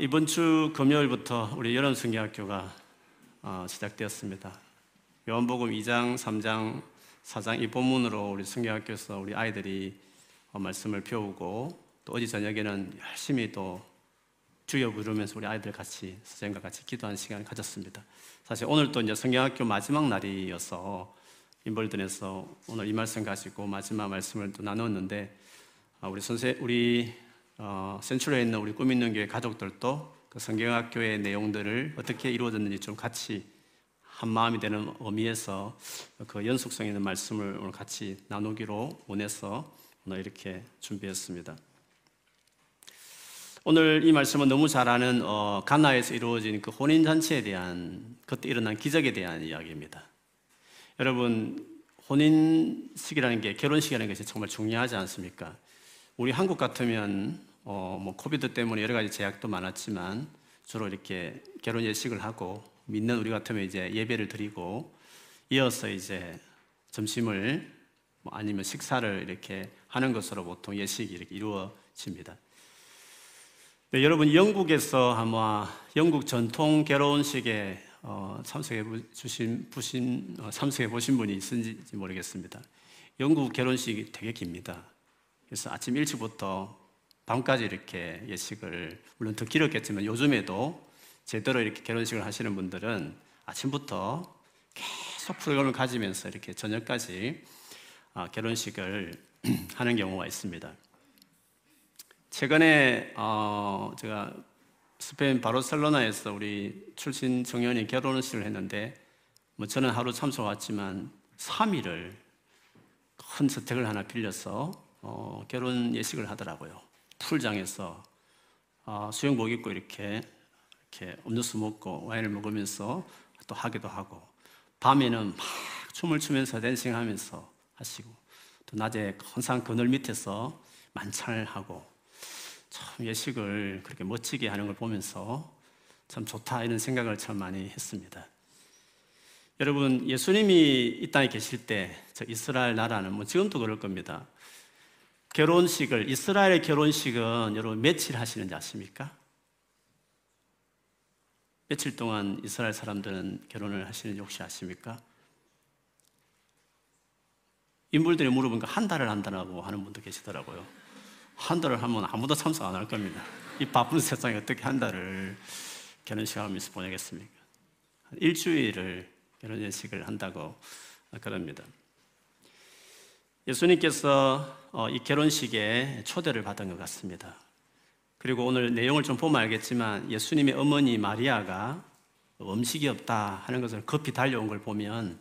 이번 주 금요일부터 우리 여름순교학교가 시작되었습니다. 요한복음 2장, 3장, 4장 이 본문으로 우리 순교학교에서 우리 아이들이 말씀을 배우고 또 어제 저녁에는 열심히 또 주여 부르면서 우리 아이들 같이 선생님과 같이 기도하는 시간을 가졌습니다. 사실 오늘도 이제 성경학교 마지막 날이어서 인벌든에서 오늘 이 말씀 가지고 마지막 말씀을 또 나눴는데 우리 센츄리에 있는 우리 꿈 있는 교회 가족들도 그 성경학교의 내용들을 어떻게 이루어졌는지 좀 같이 한 마음이 되는 의미에서 그 연속성 있는 말씀을 오늘 같이 나누기로 원해서 오늘 이렇게 준비했습니다. 오늘 이 말씀은 너무 잘 아는 가나에서 이루어진 그 혼인잔치에 대한, 그때 일어난 기적에 대한 이야기입니다. 여러분, 혼인식이라는 게, 결혼식이라는 것이 정말 중요하지 않습니까? 우리 한국 같으면 코비드 때문에 여러 가지 제약도 많았지만 주로 이렇게 결혼 예식을 하고, 믿는 우리 같으면 이제 예배를 드리고 이어서 이제 점심을 아니면 식사를 이렇게 하는 것으로 보통 예식이 이렇게 이루어집니다. 네, 여러분, 영국에서 아마 영국 전통 결혼식에 참석해 보신 분이 있는지 모르겠습니다. 영국 결혼식이 되게 깁니다. 그래서 아침 일찍부터 밤까지 이렇게 예식을, 물론 더 길었겠지만 요즘에도 제대로 이렇게 결혼식을 하시는 분들은 아침부터 계속 프로그램을 가지면서 이렇게 저녁까지 결혼식을 하는 경우가 있습니다. 최근에 제가 스페인 바르셀로나에서 우리 출신 청년이 결혼식을 했는데 저는 하루 참석했지만 3일을 큰 저택을 하나 빌려서 결혼 예식을 하더라고요. 풀장에서 수영복 입고 이렇게 음료수 먹고 와인을 먹으면서 또 하기도 하고, 밤에는 막 춤을 추면서 댄싱하면서 하시고, 또 낮에 항상 그늘 밑에서 만찬을 하고, 참 예식을 그렇게 멋지게 하는 걸 보면서 참 좋다 이런 생각을 참 많이 했습니다. 여러분, 예수님이 이 땅에 계실 때 저 이스라엘 나라는 지금도 그럴 겁니다. 결혼식을, 이스라엘의 결혼식은 여러분 며칠 하시는지 아십니까? 며칠 동안 이스라엘 사람들은 결혼을 하시는지 혹시 아십니까? 인물들이 물어보니까 한 달을 한다고 하는 분도 계시더라고요. 한 달을 하면 아무도 참석 안 할 겁니다. 이 바쁜 세상에 어떻게 한 달을 결혼식 하면서 보내겠습니까? 일주일을 결혼 예식을 한다고 그럽니다. 예수님께서 이 결혼식에 초대를 받은 것 같습니다. 그리고 오늘 내용을 좀 보면 알겠지만 예수님의 어머니 마리아가 음식이 없다 하는 것을 급히 달려온 걸 보면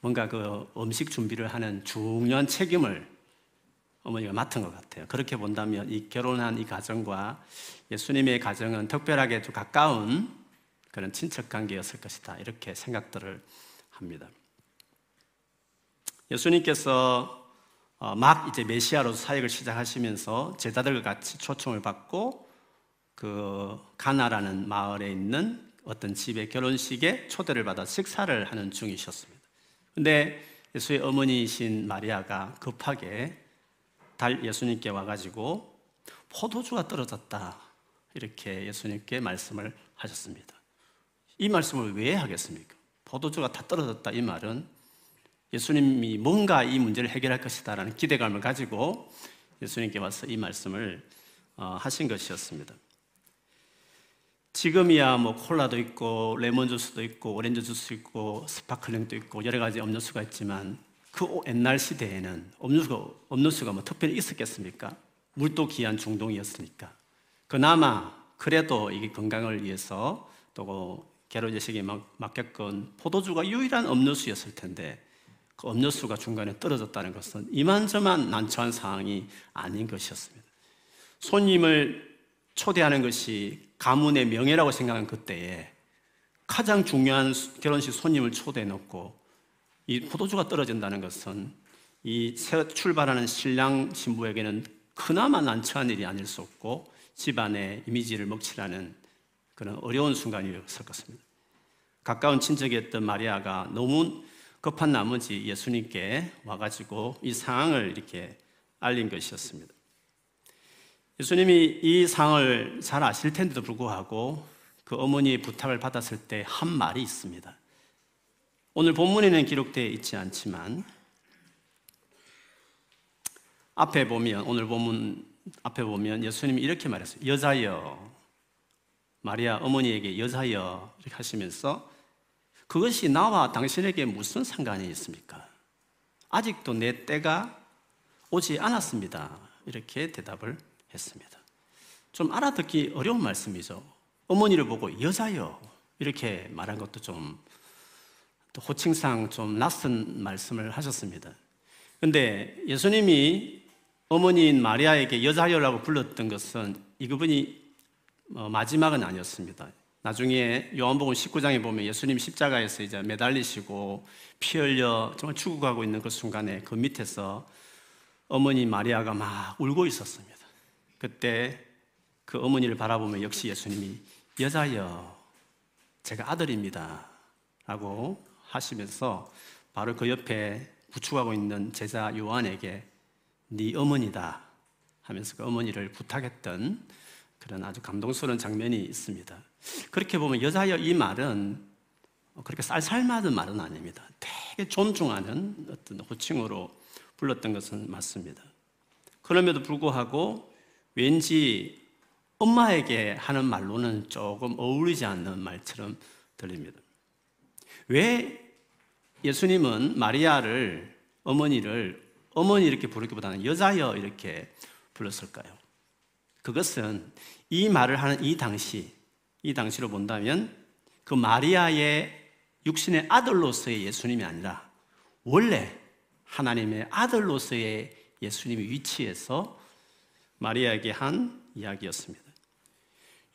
뭔가 그 음식 준비를 하는 중요한 책임을 어머니가 맡은 것 같아요. 그렇게 본다면 이 결혼한 이 가정과 예수님의 가정은 특별하게 좀 가까운 그런 친척 관계였을 것이다, 이렇게 생각들을 합니다. 예수님께서 막 이제 메시아로 사역을 시작하시면서 제자들과 같이 초청을 받고 그 가나라는 마을에 있는 어떤 집의 결혼식에 초대를 받아 식사를 하는 중이셨습니다. 그런데 예수의 어머니이신 마리아가 급하게 예수님께 와가지고 포도주가 떨어졌다, 이렇게 예수님께 말씀을 하셨습니다. 이 말씀을 왜 하겠습니까? 포도주가 다 떨어졌다, 이 말은 예수님이 뭔가 이 문제를 해결할 것이다라는 기대감을 가지고 예수님께 와서 이 말씀을 하신 것이었습니다. 지금이야 콜라도 있고 레몬 주스도 있고 오렌지 주스 있고 스파클링도 있고 여러 가지 음료수가 있지만 그 옛날 시대에는 음료수가 특별히 있었겠습니까? 물도 귀한 중동이었으니까. 그나마 그래도 이게 건강을 위해서 또 결혼예식에 맡겼건 포도주가 유일한 음료수였을 텐데 그 음료수가 중간에 떨어졌다는 것은 이만저만 난처한 상황이 아닌 것이었습니다. 손님을 초대하는 것이 가문의 명예라고 생각한 그때에 가장 중요한 결혼식 손님을 초대해 놓고 이 포도주가 떨어진다는 것은 이 새 출발하는 신랑 신부에게는 그나마 난처한 일이 아닐 수 없고 집안의 이미지를 먹칠하는 그런 어려운 순간이었을 것입니다. 가까운 친척이었던 마리아가 너무 급한 나머지 예수님께 와가지고 이 상황을 이렇게 알린 것이었습니다. 예수님이 이 상을 잘 아실 텐데도 불구하고 그 어머니의 부탁을 받았을 때 한 말이 있습니다. 오늘 본문에는 기록되어 있지 않지만 앞에 보면, 오늘 본문 앞에 보면 예수님이 이렇게 말했어요. 여자여, 마리아 어머니에게 여자여 이렇게 하시면서 그것이 나와 당신에게 무슨 상관이 있습니까? 아직도 내 때가 오지 않았습니다. 이렇게 대답을 했습니다. 좀 알아듣기 어려운 말씀이죠. 어머니를 보고 여자여 이렇게 말한 것도 좀 또 호칭상 좀 낯선 말씀을 하셨습니다. 그런데 예수님이 어머니인 마리아에게 여자여라고 불렀던 것은 이분이 마지막은 아니었습니다. 나중에 요한복음 19장에 보면 예수님 십자가에서 이제 매달리시고 피 흘려 정말 죽어가고 있는 그 순간에 그 밑에서 어머니 마리아가 막 울고 있었습니다. 그때 그 어머니를 바라보면 역시 예수님이 여자여, 제가 아들입니다 라고 하시면서 바로 그 옆에 부축하고 있는 제자 요한에게 네 어머니다 하면서 그 어머니를 부탁했던 그런 아주 감동스러운 장면이 있습니다. 그렇게 보면 여자여 이 말은 그렇게 쌀쌀맞은 말은 아닙니다. 되게 존중하는 어떤 호칭으로 불렀던 것은 맞습니다. 그럼에도 불구하고 왠지 엄마에게 하는 말로는 조금 어울리지 않는 말처럼 들립니다. 왜 예수님은 마리아를, 어머니를 어머니 이렇게 부르기보다는 여자여 이렇게 불렀을까요? 그것은 이 말을 하는 이 당시로 본다면 그 마리아의 육신의 아들로서의 예수님이 아니라 원래 하나님의 아들로서의 예수님의 위치에서 마리아에게 한 이야기였습니다.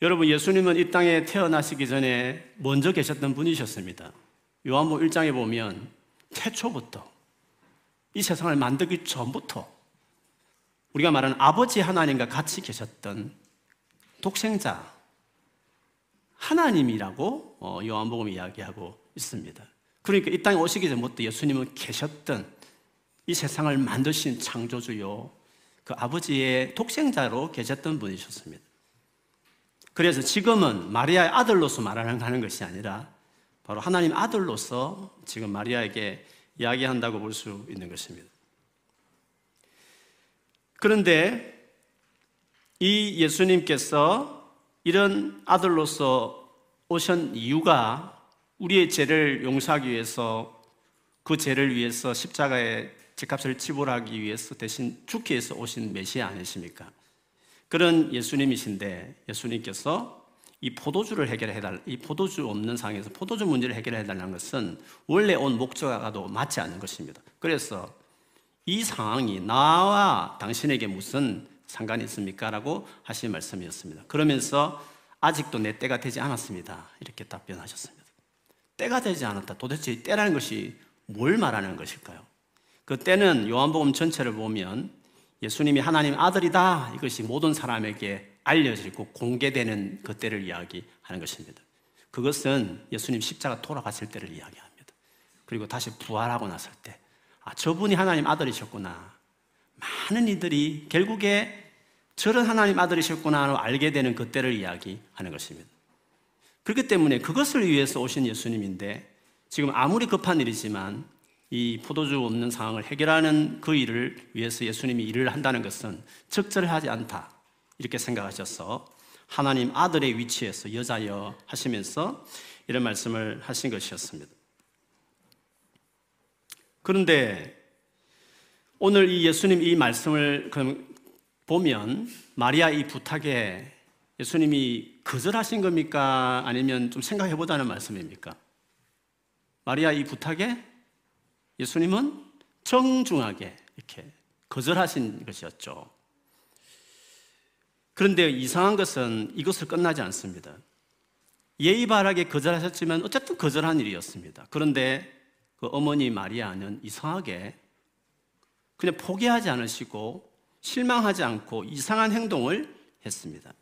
여러분, 예수님은 이 땅에 태어나시기 전에 먼저 계셨던 분이셨습니다. 요한복음 1장에 보면 태초부터, 이 세상을 만들기 전부터 우리가 말하는 아버지 하나님과 같이 계셨던 독생자 하나님이라고 요한복음이 이야기하고 있습니다. 그러니까 이 땅에 오시기 전부터 예수님은 계셨던, 이 세상을 만드신 창조주요 그 아버지의 독생자로 계셨던 분이셨습니다. 그래서 지금은 마리아의 아들로서 말하는 것이 아니라 바로 하나님 아들로서 지금 마리아에게 이야기한다고 볼 수 있는 것입니다. 그런데 이 예수님께서 이런 아들로서 오신 이유가 우리의 죄를 용서하기 위해서, 그 죄를 위해서 십자가에 죄값을 지불하기 위해서 대신 죽기 위해서 오신 메시아 아니십니까? 그런 예수님이신데 예수님께서 이 포도주 없는 상에서 포도주 문제를 해결해달라는 것은 원래 온 목적과도 맞지 않는 것입니다. 그래서 이 상황이 나와 당신에게 무슨 상관이 있습니까? 라고 하신 말씀이었습니다. 그러면서 아직도 내 때가 되지 않았습니다. 이렇게 답변하셨습니다. 때가 되지 않았다. 도대체 이 때라는 것이 뭘 말하는 것일까요? 그 때는 요한복음 전체를 보면 예수님이 하나님 아들이다, 이것이 모든 사람에게 알려지고 공개되는 그 때를 이야기하는 것입니다. 그것은 예수님 십자가 돌아가실 때를 이야기합니다. 그리고 다시 부활하고 났을 때, 아, 저분이 하나님 아들이셨구나, 많은 이들이 결국에 저런 하나님 아들이셨구나 알게 되는 그 때를 이야기하는 것입니다. 그렇기 때문에 그것을 위해서 오신 예수님인데 지금 아무리 급한 일이지만 이 포도주 없는 상황을 해결하는 그 일을 위해서 예수님이 일을 한다는 것은 적절하지 않다 이렇게 생각하셔서 하나님 아들의 위치에서 여자여 하시면서 이런 말씀을 하신 것이었습니다. 그런데 오늘 이 예수님 이 말씀을 보면 마리아 이 부탁에 예수님이 거절하신 겁니까? 아니면 좀 생각해 보자는 말씀입니까? 마리아 이 부탁에 예수님은 정중하게 이렇게 거절하신 것이었죠. 그런데 이상한 것은 이것으로 끝나지 않습니다. 예의 바르게 거절하셨지만 어쨌든 거절한 일이었습니다. 그런데 그 어머니 마리아는 이상하게 그냥 포기하지 않으시고 실망하지 않고 이상한 행동을 했습니다.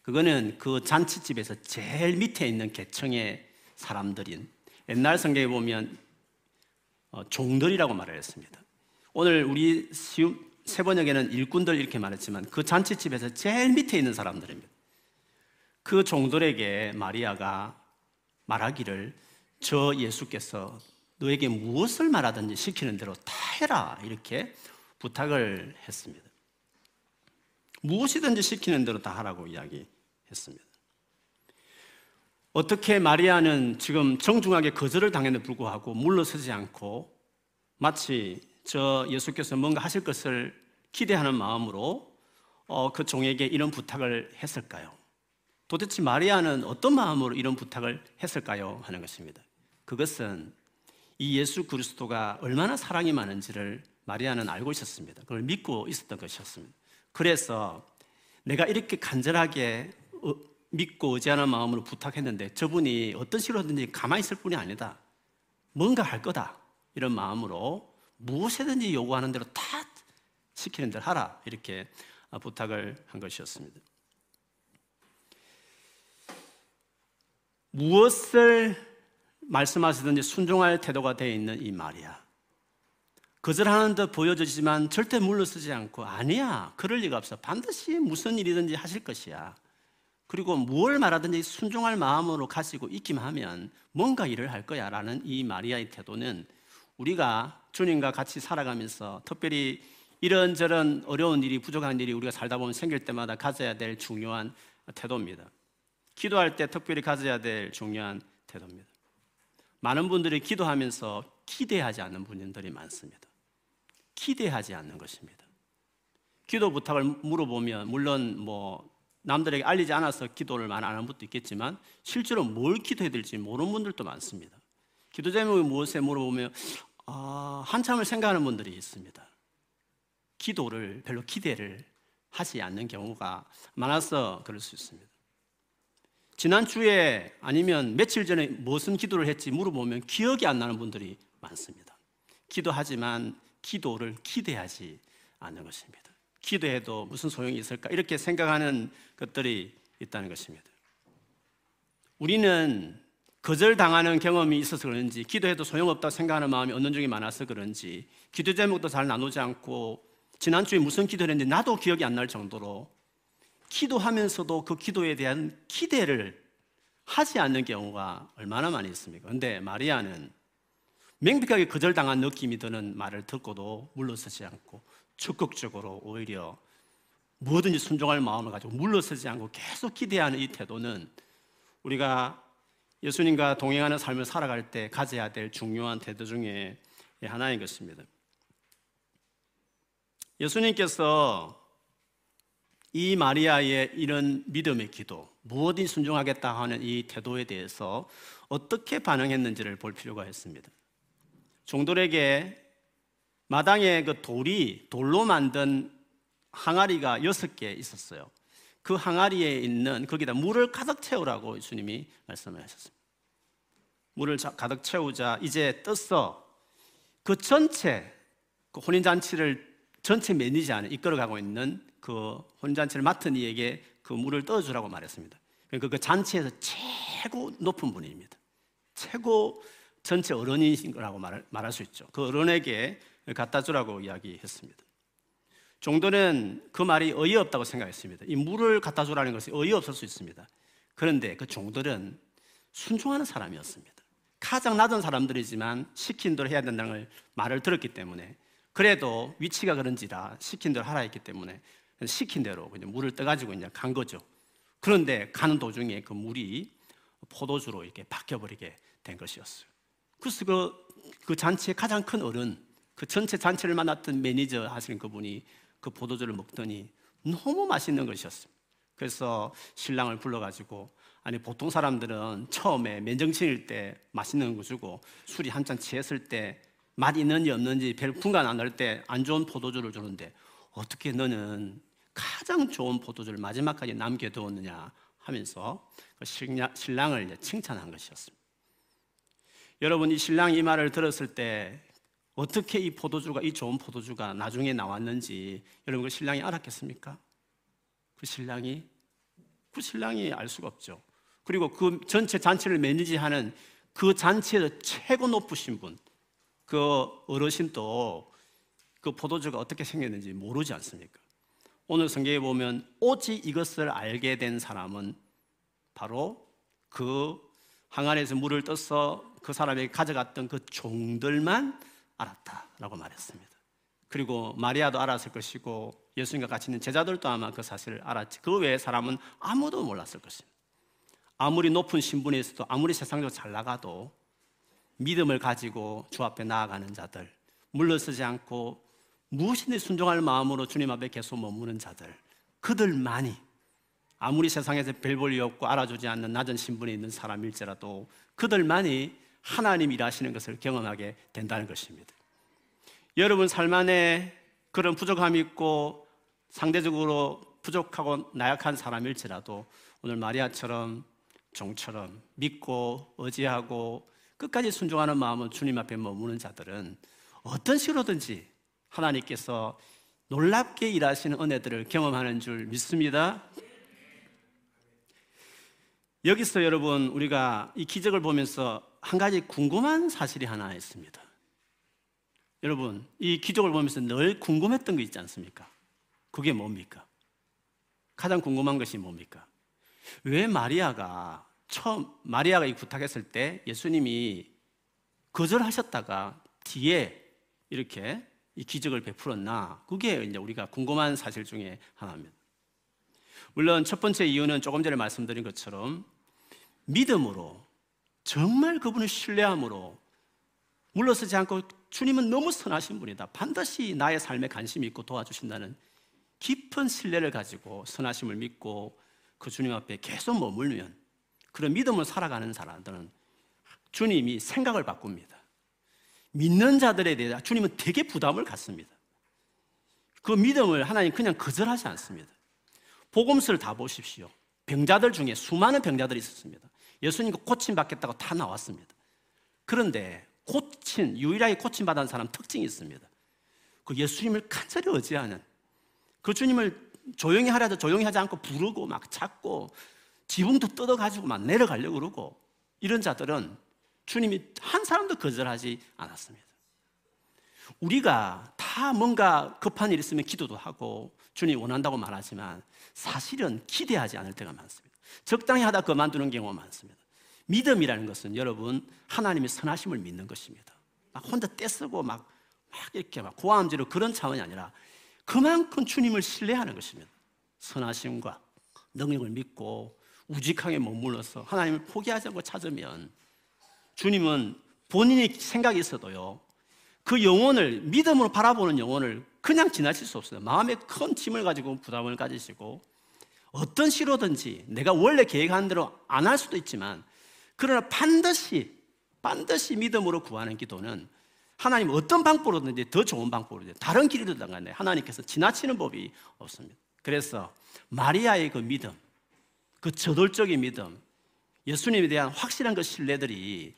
그거는 그 잔치집에서 제일 밑에 있는 계층의 사람들인, 옛날 성경에 보면 종들이라고 말을 했습니다. 오늘 우리 새번역에는 일꾼들 이렇게 말했지만 그 잔치집에서 제일 밑에 있는 사람들입니다. 그 종들에게 마리아가 말하기를 저 예수께서 너에게 무엇을 말하든지 시키는 대로 다 해라 이렇게 부탁을 했습니다. 무엇이든지 시키는 대로 다 하라고 이야기했습니다. 어떻게 마리아는 지금 정중하게 거절을 당했는데 불구하고 물러서지 않고 마치 저 예수께서 뭔가 하실 것을 기대하는 마음으로 그 종에게 이런 부탁을 했을까요? 도대체 마리아는 어떤 마음으로 이런 부탁을 했을까요? 하는 것입니다. 그것은 이 예수 그리스도가 얼마나 사랑이 많은지를 마리아는 알고 있었습니다. 그걸 믿고 있었던 것이었습니다. 그래서 내가 이렇게 간절하게 믿고 의지하는 마음으로 부탁했는데 저분이 어떤 식으로 하든지 가만히 있을 뿐이 아니다. 뭔가 할 거다. 이런 마음으로 무엇이든지 요구하는 대로 다 시키는 대로 하라. 이렇게 부탁을 한 것이었습니다. 무엇을 말씀하시든지 순종할 태도가 되어 있는 이 마리아. 거절하는 듯 보여지지만 절대 물러서지 않고 아니야. 그럴 리가 없어. 반드시 무슨 일이든지 하실 것이야. 그리고 뭘 말하든지 순종할 마음으로 가지고 있기만 하면 뭔가 일을 할 거야 라는 이 마리아의 태도는 우리가 주님과 같이 살아가면서 특별히 이런저런 어려운 일이 부족한 일이 우리가 살다 보면 생길 때마다 가져야 될 중요한 태도입니다. 기도할 때 특별히 가져야 될 중요한 태도입니다. 많은 분들이 기도하면서 기대하지 않는 분들이 많습니다. 기대하지 않는 것입니다. 기도 부탁을 물어보면 물론 남들에게 알리지 않아서 기도를 많이 안 하는 분도 있겠지만 실제로 뭘 기도해야 될지 모르는 분들도 많습니다. 기도 제목이 무엇에 물어보면 한참을 생각하는 분들이 있습니다. 기도를 별로 기대를 하지 않는 경우가 많아서 그럴 수 있습니다. 지난주에 아니면 며칠 전에 무슨 기도를 했지 물어보면 기억이 안 나는 분들이 많습니다. 기도하지만 기도를 기대하지 않는 것입니다. 기도해도 무슨 소용이 있을까? 이렇게 생각하는 것들이 있다는 것입니다. 우리는 거절당하는 경험이 있어서 그런지 기도해도 소용없다고 생각하는 마음이 없는 중이 많아서 그런지 기도 제목도 잘 나누지 않고 지난주에 무슨 기도를 했는지 나도 기억이 안 날 정도로 기도하면서도 그 기도에 대한 기대를 하지 않는 경우가 얼마나 많이 있습니까? 그런데 마리아는 명백하게 거절당한 느낌이 드는 말을 듣고도 물러서지 않고 적극적으로 오히려 뭐든지 순종할 마음을 가지고 물러서지 않고 계속 기대하는 이 태도는 우리가 예수님과 동행하는 삶을 살아갈 때 가져야 될 중요한 태도 중에 하나인 것입니다. 예수님께서 이 마리아의 이런 믿음의 기도, 무엇이든 순종하겠다 하는 이 태도에 대해서 어떻게 반응했는지를 볼 필요가 있습니다. 종들에게 마당에 그 돌로 만든 항아리가 6개 있었어요. 그 항아리에 있는 거기다 물을 가득 채우라고 예수님이 말씀을 하셨습니다. 물을 가득 채우자 이제 떠서 그 전체 그 혼인잔치를 전체 매니지 않은 이끌어가고 있는 그 혼인잔치를 맡은 이에게 그 물을 떠주라고 말했습니다. 그러니까 그 잔치에서 최고 높은 분입니다. 최고 전체 어른이신 거라고 말할 수 있죠. 그 어른에게 갖다 주라고 이야기했습니다. 종들은 그 말이 어이없다고 생각했습니다. 이 물을 갖다 주라는 것이 어이없을 수 있습니다. 그런데 그 종들은 순종하는 사람이었습니다. 가장 낮은 사람들이지만 시킨 대로 해야 된다는 말을 들었기 때문에 그래도 위치가 그런지라 시킨 대로 하라 했기 때문에 시킨 대로 그냥 물을 떠가지고 그냥 간 거죠. 그런데 가는 도중에 그 물이 포도주로 이렇게 바뀌어버리게 된 것이었어요. 그래서 그 잔치의 가장 큰 어른 그 전체 잔치를 만났던 매니저 하시는 그분이 그 포도주를 먹더니 너무 맛있는 것이었습니다. 그래서 신랑을 불러가지고 아니 보통 사람들은 처음에 맨정신일 때 맛있는 거 주고 술이 한잔 취했을 때 맛 있는지 없는지 별 분간 안 할 때 안 좋은 포도주를 주는데 어떻게 너는 가장 좋은 포도주를 마지막까지 남겨두었느냐 하면서 그 신랑을 칭찬한 것이었습니다. 여러분 이 신랑이 이 말을 들었을 때 어떻게 이 좋은 포도주가 나중에 나왔는지 여러분 그 신랑이 알았겠습니까? 그 신랑이 알 수가 없죠. 그리고 그 전체 잔치를 매니지하는 그 잔치에서 최고 높으신 분 그 어르신도 그 포도주가 어떻게 생겼는지 모르지 않습니까? 오늘 성경에 보면 오직 이것을 알게 된 사람은 바로 그 항아리에서 물을 떠서 그 사람에게 가져갔던 그 종들만 알았다라고 말했습니다. 그리고 마리아도 알았을 것이고 예수님과 같이 있는 제자들도 아마 그 사실을 알았지, 그 외의 사람은 아무도 몰랐을 것입니다. 아무리 높은 신분에 있어도, 아무리 세상적으로 잘 나가도 믿음을 가지고 주 앞에 나아가는 자들, 물러서지 않고 무신이 순종할 마음으로 주님 앞에 계속 머무는 자들, 그들만이 아무리 세상에서 별 볼이 없고 알아주지 않는 낮은 신분에 있는 사람일지라도 그들만이 하나님 일하시는 것을 경험하게 된다는 것입니다. 여러분 삶 안에 그런 부족함이 있고 상대적으로 부족하고 나약한 사람일지라도 오늘 마리아처럼, 종처럼 믿고 의지하고 끝까지 순종하는 마음은 주님 앞에 머무는 자들은 어떤 식으로든지 하나님께서 놀랍게 일하시는 은혜들을 경험하는 줄 믿습니다. 여기서 여러분, 우리가 이 기적을 보면서 한 가지 궁금한 사실이 하나 있습니다. 여러분, 이 기적을 보면서 늘 궁금했던 거 있지 않습니까? 그게 뭡니까? 가장 궁금한 것이 뭡니까? 왜 마리아가 마리아가 이 부탁했을 때 예수님이 거절하셨다가 뒤에 이렇게 이 기적을 베풀었나? 그게 이제 우리가 궁금한 사실 중에 하나입니다. 물론 첫 번째 이유는 조금 전에 말씀드린 것처럼 믿음으로, 정말 그분을 신뢰함으로, 물러서지 않고 주님은 너무 선하신 분이다, 반드시 나의 삶에 관심이 있고 도와주신다는 깊은 신뢰를 가지고 선하심을 믿고 그 주님 앞에 계속 머물면, 그런 믿음을 살아가는 사람들은 주님이 생각을 바꿉니다. 믿는 자들에 대해서 주님은 되게 부담을 갖습니다. 그 믿음을 하나님 그냥 거절하지 않습니다. 복음서를 다 보십시오. 병자들 중에 수많은 병자들이 있었습니다. 예수님과 고침받겠다고 다 나왔습니다. 그런데 유일하게 고침받은 사람 특징이 있습니다. 그 예수님을 간절히 의지하는, 그 주님을 조용히 하라 해도 조용히 하지 않고 부르고 막 찾고 지붕도 뜯어가지고 막 내려가려고 그러고, 이런 자들은 주님이 한 사람도 거절하지 않았습니다. 우리가 다 뭔가 급한 일 있으면 기도도 하고 주님 원한다고 말하지만 사실은 기대하지 않을 때가 많습니다. 적당히 하다 그만두는 경우가 많습니다. 믿음이라는 것은 여러분, 하나님의 선하심을 믿는 것입니다. 막 혼자 떼쓰고 막 이렇게 막 고함지르고 그런 차원이 아니라 그만큼 주님을 신뢰하는 것입니다. 선하심과 능력을 믿고 우직하게 머물러서 하나님을 포기하지 않고 찾으면 주님은 본인의 생각이 있어도요, 그 영혼을 믿음으로 바라보는 영혼을 그냥 지나칠 수 없어요. 마음에 큰 짐을 가지고 부담을 가지시고 어떤 식으로든지 내가 원래 계획한 대로 안 할 수도 있지만, 그러나 반드시 믿음으로 구하는 기도는 하나님 어떤 방법으로든지, 더 좋은 방법으로든지, 다른 길이로든 간에 하나님께서 지나치는 법이 없습니다. 그래서 마리아의 그 믿음, 그 저돌적인 믿음, 예수님에 대한 확실한 그 신뢰들이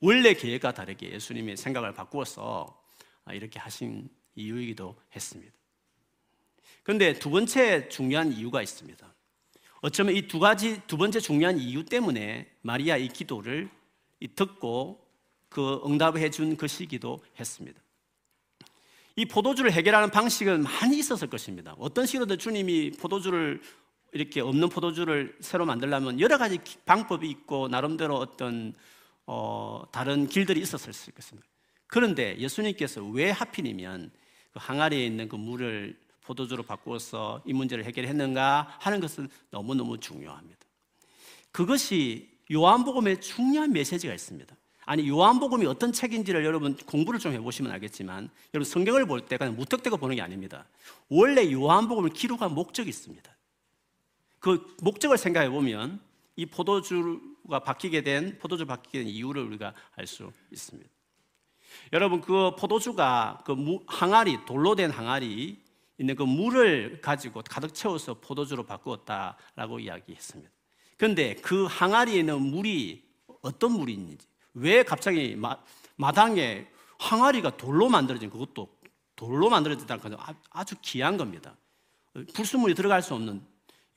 원래 계획과 다르게 예수님의 생각을 바꾸어서 이렇게 하신 이유이기도 했습니다. 그런데 두 번째 중요한 이유가 있습니다. 어쩌면 이 두 번째 중요한 이유 때문에 마리아 이 기도를 듣고 그 응답을 해준 것이기도 했습니다. 이 포도주를 해결하는 방식은 많이 있었을 것입니다. 어떤 식으로든 주님이 포도주를 이렇게 없는 포도주를 새로 만들려면 여러 가지 방법이 있고 나름대로 어떤 다른 길들이 있었을 것입니다. 그런데 예수님께서 왜 하필이면 그 항아리에 있는 그 물을 포도주로 바꾸어서 이 문제를 해결했는가 하는 것은 너무너무 중요합니다. 그것이 요한복음의 중요한 메시지가 있습니다. 아니, 요한복음이 어떤 책인지를 여러분 공부를 좀 해보시면 알겠지만, 여러분 성경을 볼 때 그냥 무턱대고 보는 게 아닙니다. 원래 요한복음을 기록한 목적이 있습니다. 그 목적을 생각해 보면 이 포도주 바뀌게 된 이유를 우리가 알 수 있습니다. 여러분, 그 포도주가 그 항아리, 돌로 된 항아리 있는 그 물을 가지고 가득 채워서 포도주로 바꾸었다라고 이야기했습니다. 그런데 그 항아리에 있는 물이 어떤 물인지, 왜 갑자기 마당에 항아리가 돌로 만들어진, 그것도 돌로 만들어진다는 건 아주 귀한 겁니다. 불순물이 들어갈 수 없는,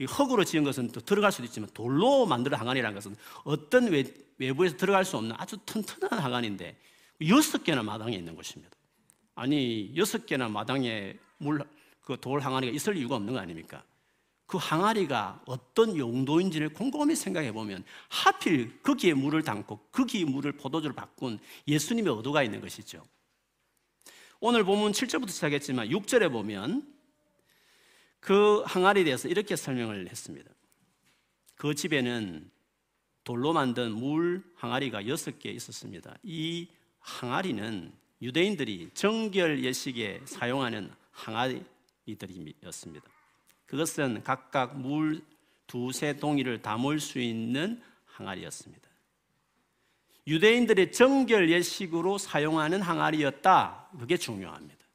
흙으로 지은 것은 또 들어갈 수도 있지만 돌로 만든 항아리라는 것은 어떤 외부에서 들어갈 수 없는 아주 튼튼한 항아리인데 6개나 마당에 있는 것입니다. 아니 6개나 마당에 돌 항아리가 있을 이유가 없는 거 아닙니까? 그 항아리가 어떤 용도인지를 곰곰이 생각해 보면 하필 거기에 물을 담고 거기에 물을 포도주로 바꾼 예수님의 의도가 있는 것이죠. 오늘 보면 7절부터 시작했지만 6절에 보면 그 항아리에 대해서 이렇게 설명을 했습니다. 그 집에는 돌로 만든 물 항아리가 6개 있었습니다. 이 항아리는 유대인들이 정결 예식에 사용하는 항아리들이었습니다. 그것은 각각 물 2-3 동이를 담을 수 있는 항아리였습니다. 유대인들의 정결 예식으로 사용하는 항아리였다. 그게 중요합니다.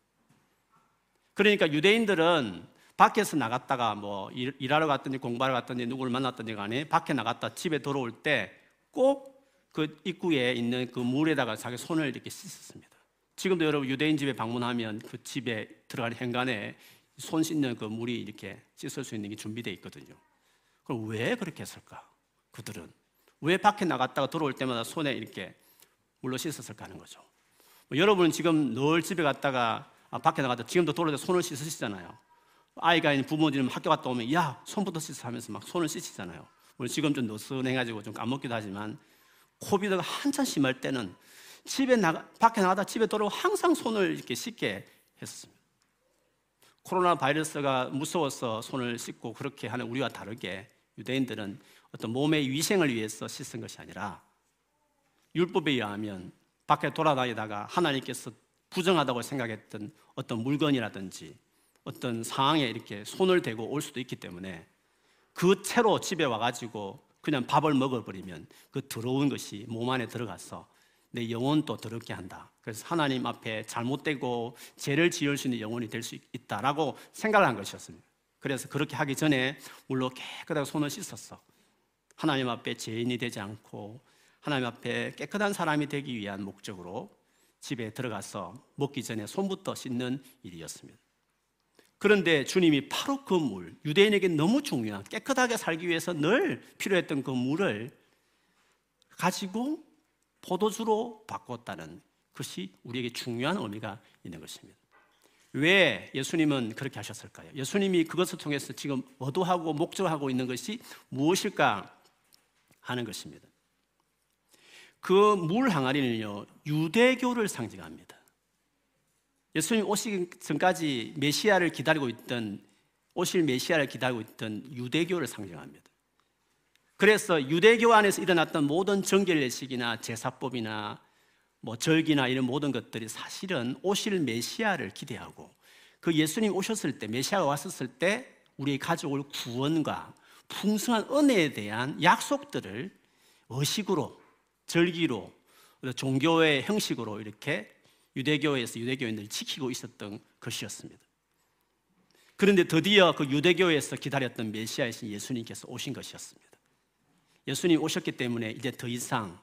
그러니까 유대인들은 밖에서 나갔다가 일하러 갔든지 공부하러 갔든지 누구를 만났든지 간에 밖에 나갔다 집에 들어올 때 꼭 그 입구에 있는 그 물에다가 자기 손을 이렇게 씻었습니다. 지금도 여러분 유대인 집에 방문하면 그 집에 들어가는 현관에 손 씻는 그 물이 이렇게 씻을 수 있는 게 준비되어 있거든요. 그럼 왜 그렇게 했을까? 그들은 왜 밖에 나갔다가 들어올 때마다 손에 이렇게 물로 씻었을까 하는 거죠. 여러분은 지금 늘 집에 갔다가 밖에 나갔다가 지금도 돌아다니면서 손을 씻으시잖아요. 아이가 있는 부모님은 학교 갔다 오면 야 손부터 씻어 하면서 막 손을 씻으잖아요. 물론 지금 좀 느슨해가지고 좀 까먹기도 하지만 코비드가 한참 심할 때는 밖에 나가다 집에 돌아오고 항상 손을 이렇게 씻게 했습니다. 코로나 바이러스가 무서워서 손을 씻고 그렇게 하는 우리와 다르게 유대인들은 어떤 몸의 위생을 위해서 씻은 것이 아니라 율법에 의하면 밖에 돌아다니다가 하나님께서 부정하다고 생각했던 어떤 물건이라든지 어떤 상황에 이렇게 손을 대고 올 수도 있기 때문에 그 채로 집에 와가지고 그냥 밥을 먹어버리면 그 더러운 것이 몸 안에 들어가서 내 영혼도 더럽게 한다. 그래서 하나님 앞에 잘못되고 죄를 지을 수 있는 영혼이 될 수 있다라고 생각을 한 것이었습니다. 그래서 그렇게 하기 전에 물로 깨끗하게 손을 씻었어. 하나님 앞에 죄인이 되지 않고 하나님 앞에 깨끗한 사람이 되기 위한 목적으로 집에 들어가서 먹기 전에 손부터 씻는 일이었습니다. 그런데 주님이 바로 그 물, 유대인에게 너무 중요한 깨끗하게 살기 위해서 늘 필요했던 그 물을 가지고 포도주로 바꿨다는 것이 우리에게 중요한 의미가 있는 것입니다. 왜 예수님은 그렇게 하셨을까요? 예수님이 그것을 통해서 지금 의도하고 목적하고 있는 것이 무엇일까 하는 것입니다. 그 물 항아리는요, 유대교를 상징합니다. 예수님 오시기 전까지 메시아를 기다리고 있던 오실 메시아를 기다리고 있던 유대교를 상징합니다. 그래서 유대교 안에서 일어났던 모든 정결 예식이나 제사법이나 절기나 이런 모든 것들이 사실은 오실 메시아를 기대하고 그 예수님 오셨을 때 메시아가 왔었을 때 우리의 가져올 구원과 풍성한 은혜에 대한 약속들을 의식으로 절기로 종교의 형식으로 이렇게 유대교에서 유대교인들이 지키고 있었던 것이었습니다. 그런데 드디어 그 유대교에서 기다렸던 메시아이신 예수님께서 오신 것이었습니다. 예수님 오셨기 때문에 이제 더 이상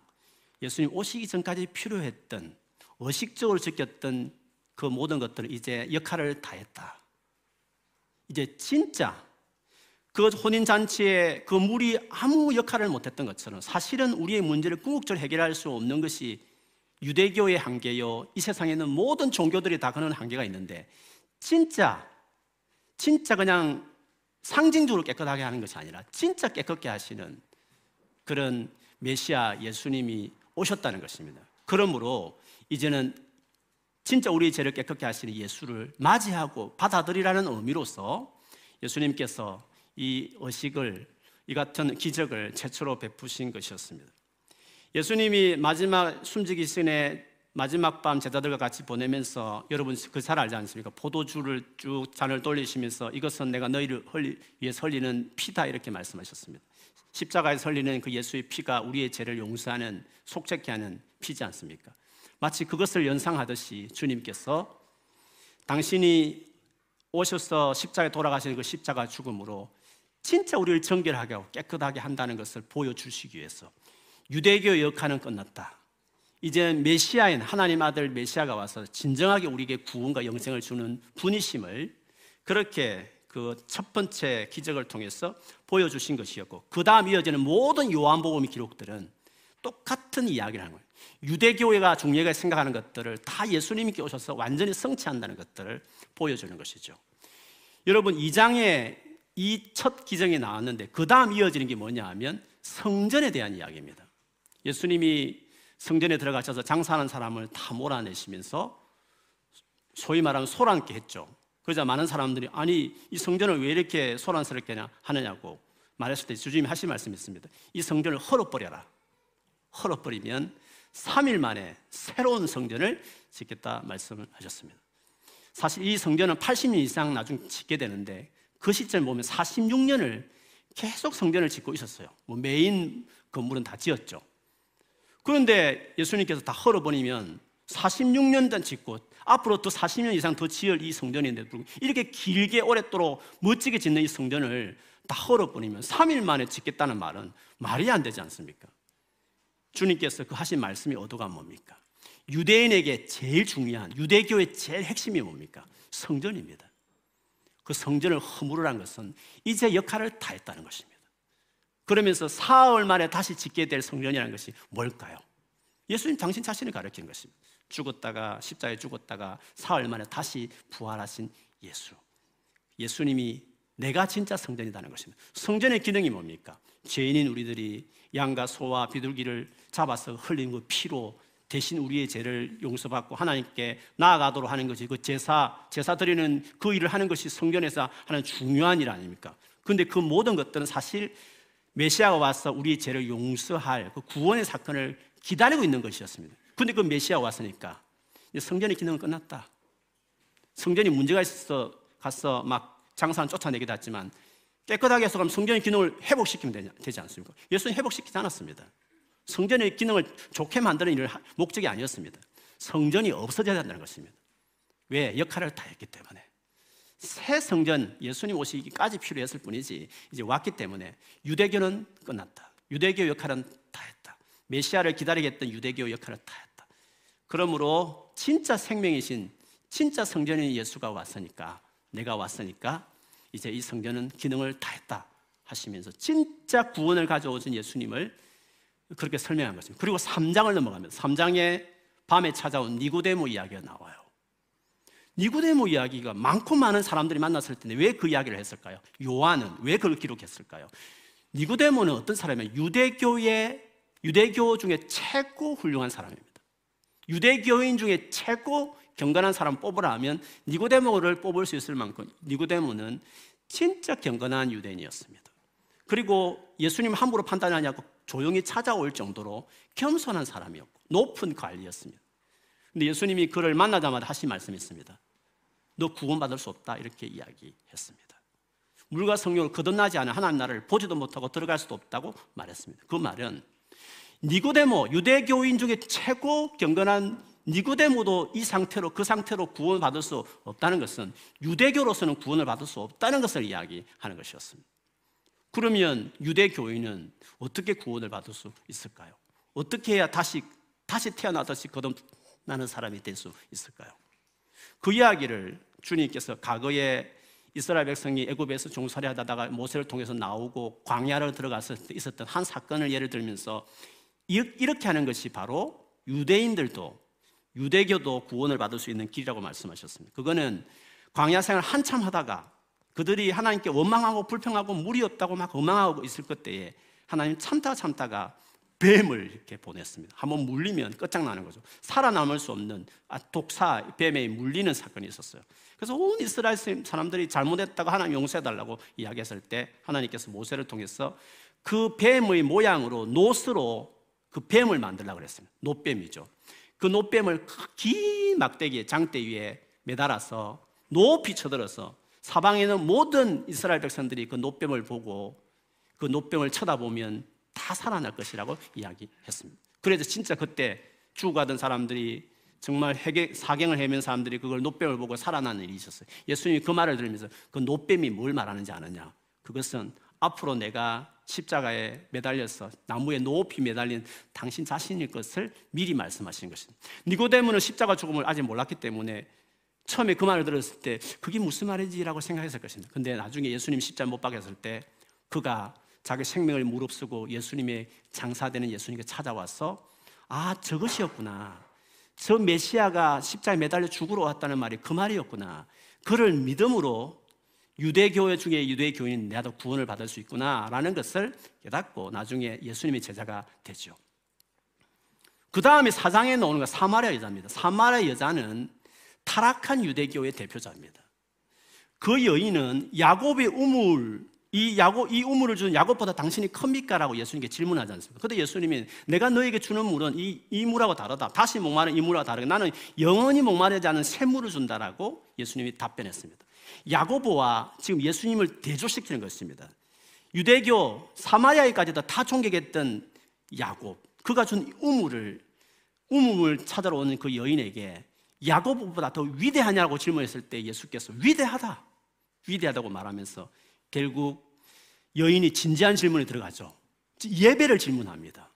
예수님 오시기 전까지 필요했던 의식적으로 지켰던 그 모든 것들을 이제 역할을 다했다. 이제 진짜 그 혼인잔치에 그 물이 아무 역할을 못했던 것처럼 사실은 우리의 문제를 궁극적으로 해결할 수 없는 것이 유대교의 한계요, 이 세상에 있는 모든 종교들이 다 그런 한계가 있는데 진짜 그냥 상징적으로 깨끗하게 하는 것이 아니라 진짜 깨끗게 하시는 그런 메시아 예수님이 오셨다는 것입니다. 그러므로 이제는 진짜 우리의 죄를 깨끗게 하시는 예수를 맞이하고 받아들이라는 의미로서 예수님께서 이 의식을, 이 같은 기적을 최초로 베푸신 것이었습니다. 예수님이 마지막 숨지기 전에 마지막 밤 제자들과 같이 보내면서 여러분 그 잘 알지 않습니까? 포도주를 쭉 잔을 돌리시면서 이것은 내가 너희를 위해서 흘리는 피다 이렇게 말씀하셨습니다. 십자가에서 흘리는 그 예수의 피가 우리의 죄를 용서하는 속죄케 하는 피지 않습니까? 마치 그것을 연상하듯이 주님께서 당신이 오셔서 십자가에 돌아가시는 그 십자가 죽음으로 진짜 우리를 정결하게 하고 깨끗하게 한다는 것을 보여주시기 위해서 유대교의 역할은 끝났다. 이제 메시아인 하나님 아들 메시아가 와서 진정하게 우리에게 구원과 영생을 주는 분이심을 그렇게 그 첫 번째 기적을 통해서 보여주신 것이었고 그 다음 이어지는 모든 요한복음의 기록들은 똑같은 이야기를 하는 거예요. 유대교회가 종교가 생각하는 것들을 다 예수님께 오셔서 완전히 성취한다는 것들을 보여주는 것이죠. 여러분 2장에 이 첫 기정이 나왔는데 그 다음 이어지는 게 뭐냐 하면 성전에 대한 이야기입니다. 예수님이 성전에 들어가셔서 장사하는 사람을 다 몰아내시면서 소위 말하면 소란케 했죠. 그러자 많은 사람들이 아니 이 성전을 왜 이렇게 소란스럽게 하느냐고 말했을 때 주님이 하신 말씀이 있습니다. 이 성전을 헐어버려라. 헐어버리면 3일 만에 새로운 성전을 짓겠다 말씀을 하셨습니다. 사실 이 성전은 80년 이상 나중 짓게 되는데 그 시점에 보면 46년을 계속 성전을 짓고 있었어요. 뭐 메인 건물은 다 지었죠. 그런데 예수님께서 다 헐어버리면 46년 전 짓고 앞으로 또 40년 이상 더 지을 이 성전인데 이렇게 길게 오랫도록 멋지게 짓는 이 성전을 다 헐어버리면 3일 만에 짓겠다는 말은 말이 안 되지 않습니까? 주님께서 그 하신 말씀이 어디가 뭡니까? 유대인에게 제일 중요한 유대교의 제일 핵심이 뭡니까? 성전입니다. 그 성전을 허물으란 것은 이제 역할을 다 했다는 것입니다. 그러면서 사흘 만에 다시 짓게 될 성전이라는 것이 뭘까요? 예수님 당신 자신을 가르치는 것입니다. 죽었다가 십자가에 죽었다가 사흘 만에 다시 부활하신 예수. 예수님이 내가 진짜 성전이라는 것입니다. 성전의 기능이 뭡니까? 죄인인 우리들이 양과 소와 비둘기를 잡아서 흘린 그 피로 대신 우리의 죄를 용서받고 하나님께 나아가도록 하는 것이 그 제사 드리는 그 일을 하는 것이 성전에서 하는 중요한 일 아닙니까? 그런데 그 모든 것들은 사실 메시아가 와서 우리의 죄를 용서할 그 구원의 사건을 기다리고 있는 것이었습니다. 그런데 그 메시아가 왔으니까 이제 성전의 기능은 끝났다. 성전이 문제가 있어서 가서 막 장사는 쫓아내기도 했지만 깨끗하게 해서 그럼 성전의 기능을 회복시키면 되지 않습니까? 예수는 회복시키지 않았습니다. 성전의 기능을 좋게 만드는 일을 목적이 아니었습니다. 성전이 없어져야 한다는 것입니다. 왜? 역할을 다 했기 때문에. 새 성전, 예수님 오시기까지 필요했을 뿐이지 이제 왔기 때문에 유대교는 끝났다. 유대교 역할은 다 했다. 메시아를 기다리겠던 유대교 역할을 다 했다. 그러므로 진짜 생명이신, 진짜 성전인 예수가 왔으니까, 내가 왔으니까 이제 이 성전은 기능을 다 했다 하시면서 진짜 구원을 가져오신 예수님을 그렇게 설명한 것입니다. 그리고 3장을 넘어가면서 3장에 밤에 찾아온 니고데모 이야기가 나와요. 니고데모 이야기가 많고 많은 사람들이 만났을 텐데 왜 그 이야기를 했을까요? 요한은 왜 그걸 기록했을까요? 니고데모는 어떤 사람이에요? 유대교 중에 최고 훌륭한 사람입니다. 유대교인 중에 최고 경건한 사람 뽑으라 하면 니고데모를 뽑을 수 있을 만큼 니고데모는 진짜 경건한 유대인이었습니다. 그리고 예수님 함부로 판단하냐고 조용히 찾아올 정도로 겸손한 사람이었고 높은 관리였습니다. 그런데 예수님이 그를 만나자마자 하신 말씀이 있습니다. 너 구원받을 수 없다 이렇게 이야기했습니다. 물과 성령을 거듭나지 않은 하나님 나라를 보지도 못하고 들어갈 수도 없다고 말했습니다. 그 말은 니고데모, 유대교인 중에 최고 경건한 니고데모도 그 상태로 구원받을 수 없다는 것은 유대교로서는 구원을 받을 수 없다는 것을 이야기하는 것이었습니다. 그러면 유대교인은 어떻게 구원을 받을 수 있을까요? 어떻게 해야 다시 태어나듯이 거듭나는 사람이 될 수 있을까요? 그 이야기를 주님께서 과거에 이스라엘 백성이 애굽에서 종살이 하다가 모세를 통해서 나오고 광야로 들어가서 있었던 한 사건을 예를 들면서 이렇게 하는 것이 바로 유대인들도 유대교도 구원을 받을 수 있는 길이라고 말씀하셨습니다. 그거는 광야 생활 한참 하다가 그들이 하나님께 원망하고 불평하고 물이 없다고 막 원망하고 있을 그때에 하나님 참다가 뱀을 이렇게 보냈습니다. 한번 물리면 끝장나는 거죠. 살아남을 수 없는 독사 뱀에 물리는 사건이 있었어요. 그래서 온 이스라엘 사람들이 잘못했다고 하나님 용서해달라고 이야기했을 때 하나님께서 모세를 통해서 그 뱀의 모양으로 놋으로 그 뱀을 만들라고 그랬습니다. 놋뱀이죠. 그 놋뱀을 긴 막대기에 장대 위에 매달아서 높이 쳐들어서 사방에 있는 모든 이스라엘 백성들이 그 놋뱀을 보고 그 놋뱀을 쳐다보면 다 살아날 것이라고 이야기했습니다. 그래서 진짜 그때 죽어가던 사람들이 정말 사경을 헤맨 사람들이 그걸 놋뱀을 보고 살아나는 일이 있었어요. 예수님이 그 말을 들으면서 그 놋뱀이 뭘 말하는지 아느냐? 그것은 앞으로 내가 십자가에 매달려서 나무에 높이 매달린 당신 자신일 것을 미리 말씀하신 것입니다. 니고데모는 십자가 죽음을 아직 몰랐기 때문에 처음에 그 말을 들었을 때 그게 무슨 말인지라고 생각했을 것입니다. 근데 나중에 예수님 십자가 못 박았을 때 그가 자기 생명을 무릅쓰고 예수님의 장사되는 예수님께 찾아와서 아, 저것이었구나. 저 메시아가 십자에 매달려 죽으러 왔다는 말이 그 말이었구나. 그를 믿음으로 유대교회 중에 유대교인 나도 구원을 받을 수 있구나라는 것을 깨닫고 나중에 예수님의 제자가 되죠. 그 다음에 4장에 나오는 건 사마리아 여자입니다. 사마리아 여자는 타락한 유대교의 대표자입니다. 그 여인은 야곱의 우물, 이 우물을 주는 야곱보다 당신이 큽니까? 라고 예수님께 질문하지 않습니까? 그런데 예수님이 내가 너에게 주는 물은 이 물하고 다르다. 다시 목마른 이 물하고 다르다. 나는 영원히 목마르지 않은 샘물을 준다라고 예수님이 답변했습니다. 야고보와 지금 예수님을 대조시키는 것입니다. 유대교 사마리아에까지도 다 존경했던 야곱, 그가 준 우물을 찾으러 오는 그 여인에게 야고보보다 더 위대하냐고 질문했을 때 예수께서 위대하다, 위대하다고 말하면서 결국 여인이 진지한 질문에 들어가죠. 예배를 질문합니다.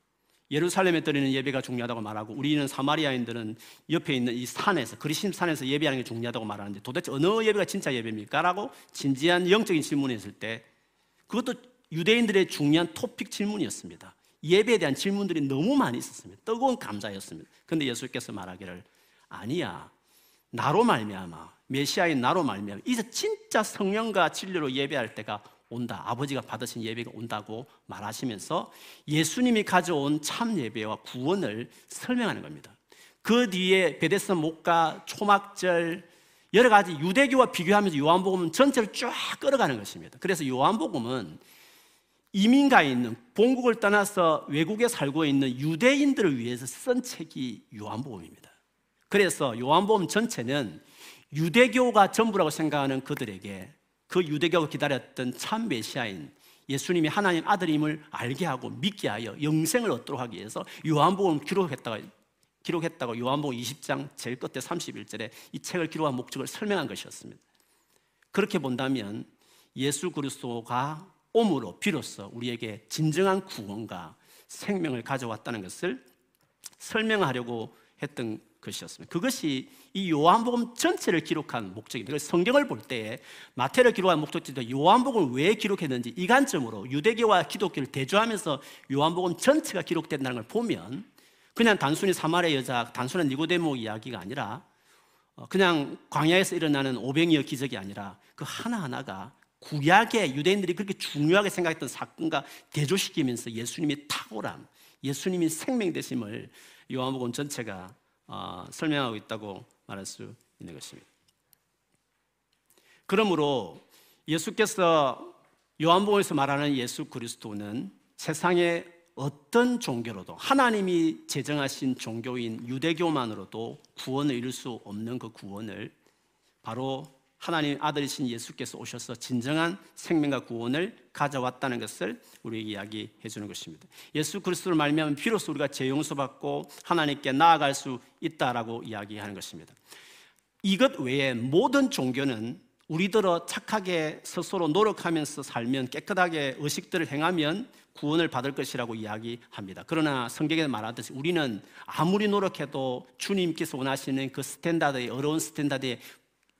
예루살렘에 드리는 예배가 중요하다고 말하고 우리는 사마리아인들은 옆에 있는 이 산에서 그리심 산에서 예배하는 게 중요하다고 말하는데 도대체 어느 예배가 진짜 예배입니까? 라고 진지한 영적인 질문을 했을 때 그것도 유대인들의 중요한 토픽 질문이었습니다. 예배에 대한 질문들이 너무 많이 있었습니다. 뜨거운 감자였습니다. 그런데 예수께서 말하기를 아니야, 나로 말미암아, 메시아인 나로 말미암아 이제 진짜 성령과 진리로 예배할 때가 온다, 아버지가 받으신 예배가 온다고 말하시면서 예수님이 가져온 참 예배와 구원을 설명하는 겁니다. 그 뒤에 베데스다 목가, 초막절, 여러 가지 유대교와 비교하면서 요한복음은 전체를 쫙 끌어가는 것입니다. 그래서 요한복음은 이민가에 있는, 본국을 떠나서 외국에 살고 있는 유대인들을 위해서 쓴 책이 요한복음입니다. 그래서 요한복음 전체는 유대교가 전부라고 생각하는 그들에게 그 유대교가 기다렸던 참 메시아인 예수님이 하나님 아들임을 알게 하고 믿게 하여 영생을 얻도록 하기 위해서 요한복음을 기록했다고 요한복음 20장 제일 끝에 31절에 이 책을 기록한 목적을 설명한 것이었습니다. 그렇게 본다면 예수 그리스도가 오므로 비로소 우리에게 진정한 구원과 생명을 가져왔다는 것을 설명하려고 했던 것이었습니다. 그것이 이 요한복음 전체를 기록한 목적입니다. 성경을 볼 때에 마태를 기록한 목적지도 요한복음을 왜 기록했는지 이 관점으로 유대교와 기독교를 대조하면서 요한복음 전체가 기록된다는 걸 보면 그냥 단순히 사마리아 여자, 단순한 니고데모 이야기가 아니라 그냥 광야에서 일어나는 오병이어 기적이 아니라 그 하나하나가 구약의 유대인들이 그렇게 중요하게 생각했던 사건과 대조시키면서 예수님의 탁월함, 예수님의 생명 되심을 요한복음 전체가 설명하고 있다고 말할 수 있는 것입니다. 그러므로 예수께서 요한복음에서 말하는 예수 그리스도는 세상의 어떤 종교로도, 하나님이 제정하신 종교인 유대교만으로도 구원을 이룰 수 없는 그 구원을 바로 하나님 아들이신 예수께서 오셔서 진정한 생명과 구원을 가져왔다는 것을 우리에게 이야기해 주는 것입니다. 예수 그리스도를 말미암아 비로소 우리가 죄 용서받고 하나님께 나아갈 수 있다라고 이야기하는 것입니다. 이것 외에 모든 종교는 우리들어 착하게 스스로 노력하면서 살면, 깨끗하게 의식들을 행하면 구원을 받을 것이라고 이야기합니다. 그러나 성경에 말하듯이 우리는 아무리 노력해도 주님께서 원하시는 그 스탠다드의, 어려운 스탠다드의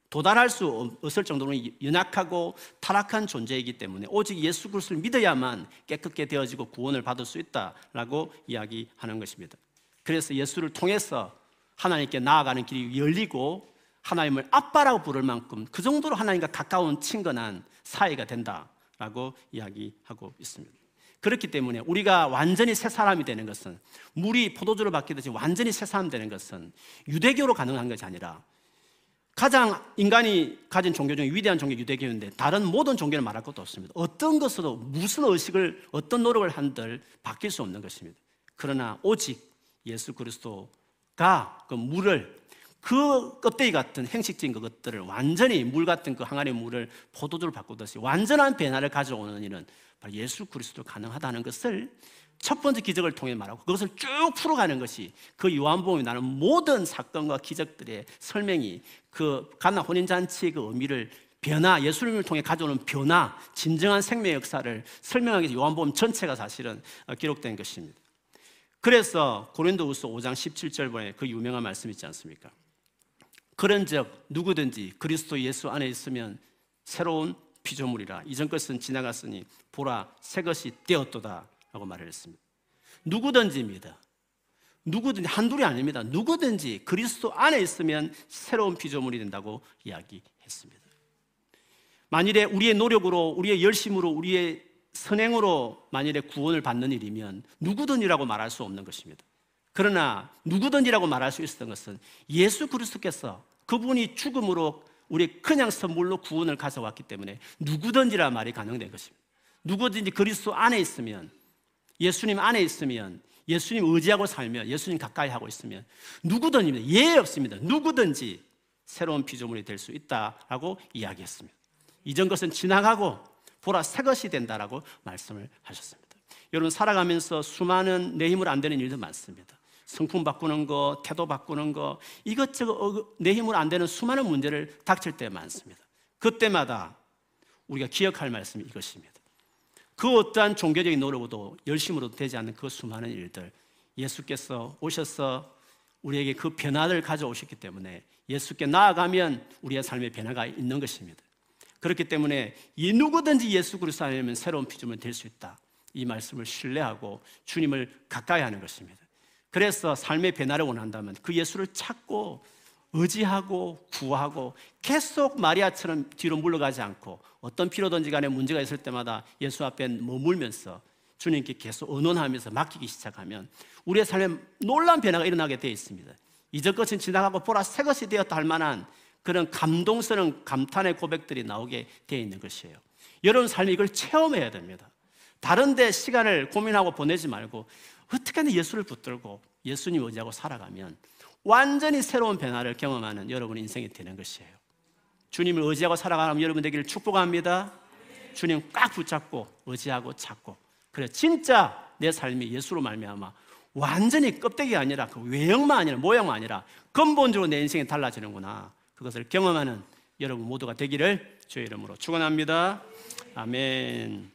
도달할 수 없을 정도로 연약하고 타락한 존재이기 때문에 오직 예수 그리스도를 믿어야만 깨끗게 되어지고 구원을 받을 수 있다라고 이야기하는 것입니다. 그래서 예수를 통해서 하나님께 나아가는 길이 열리고 하나님을 아빠라고 부를 만큼 그 정도로 하나님과 가까운 친근한 사이가 된다라고 이야기하고 있습니다. 그렇기 때문에 우리가 완전히 새 사람이 되는 것은, 물이 포도주를 받기듯이 완전히 새 사람 되는 것은 유대교로 가능한 것이 아니라 가장 인간이 가진 종교 중에 위대한 종교 유대교인데 다른 모든 종교를 말할 것도 없습니다. 어떤 것으로, 무슨 의식을, 어떤 노력을 한들 바뀔 수 없는 것입니다. 그러나 오직 예수 그리스도가 그 물을, 그 껍데기 같은 행식적인 그것들을 완전히 물 같은 그 항아리 물을 포도주로 바꾸듯이 완전한 변화를 가져오는 일은 바로 예수 그리스도로 가능하다는 것을 첫 번째 기적을 통해 말하고 그것을 쭉 풀어가는 것이 그 요한복음이 나는 모든 사건과 기적들의 설명이 그 가나 혼인잔치의 그 의미를, 변화, 예수님을 통해 가져오는 변화, 진정한 생명의 역사를 설명하기 위해서 요한복음 전체가 사실은 기록된 것입니다. 그래서 고린도후서 5장 17절에 그 유명한 말씀 있지 않습니까? 그런즉 누구든지 그리스도 예수 안에 있으면 새로운 피조물이라, 이전 것은 지나갔으니 보라 새 것이 되었도다 라고 말을 했습니다. 누구든지입니다. 누구든지 한둘이 아닙니다. 누구든지 그리스도 안에 있으면 새로운 피조물이 된다고 이야기했습니다. 만일에 우리의 노력으로, 우리의 열심으로, 우리의 선행으로 만일에 구원을 받는 일이면 누구든지라고 말할 수 없는 것입니다. 그러나 누구든지라고 말할 수 있었던 것은 예수 그리스도께서 그분이 죽음으로 우리 그냥 선물로 구원을 가져왔기 때문에 누구든지라 말이 가능된 것입니다. 누구든지 그리스도 안에 있으면, 예수님 안에 있으면, 예수님 의지하고 살면, 예수님 가까이 하고 있으면 누구든지, 예외 없습니다. 누구든지 새로운 피조물이 될 수 있다라고 이야기했습니다. 이전 것은 지나가고 보라 새 것이 된다라고 말씀을 하셨습니다. 여러분, 살아가면서 수많은 내 힘으로 안 되는 일도 많습니다. 성품 바꾸는 거, 태도 바꾸는 거, 이것저것 내 힘으로 안 되는 수많은 문제를 닥칠 때 많습니다. 그때마다 우리가 기억할 말씀이 이것입니다. 그 어떠한 종교적인 노력으로도 열심으로도 되지 않는 그 수많은 일들, 예수께서 오셔서 우리에게 그 변화를 가져오셨기 때문에 예수께 나아가면 우리의 삶에 변화가 있는 것입니다. 그렇기 때문에 이 누구든지 예수 그리스도 안에 있으면 새로운 피조물이 될 수 있다, 이 말씀을 신뢰하고 주님을 가까이 하는 것입니다. 그래서 삶의 변화를 원한다면 그 예수를 찾고 의지하고 구하고 계속 마리아처럼 뒤로 물러가지 않고 어떤 필요든지 간에 문제가 있을 때마다 예수 앞에 머물면서 주님께 계속 의논하면서 맡기기 시작하면 우리의 삶에 놀라운 변화가 일어나게 되어 있습니다. 이전 것은 지나가고 보라 새 것이 되었다 할 만한 그런 감동스러운 감탄의 고백들이 나오게 되어 있는 것이에요. 여러분 삶이 이걸 체험해야 됩니다. 다른 데 시간을 고민하고 보내지 말고 어떻게든 예수를 붙들고 예수님 의지하고 살아가면 완전히 새로운 변화를 경험하는 여러분의 인생이 되는 것이에요. 주님을 의지하고 살아가는 여러분 되기를 축복합니다. 주님 꽉 붙잡고 의지하고 찾고, 그래 진짜 내 삶이 예수로 말미암아 완전히 껍데기가 아니라 그 외형만 아니라 모형만 아니라 근본적으로 내 인생이 달라지는구나, 그것을 경험하는 여러분 모두가 되기를 주의 이름으로 축원합니다. 아멘.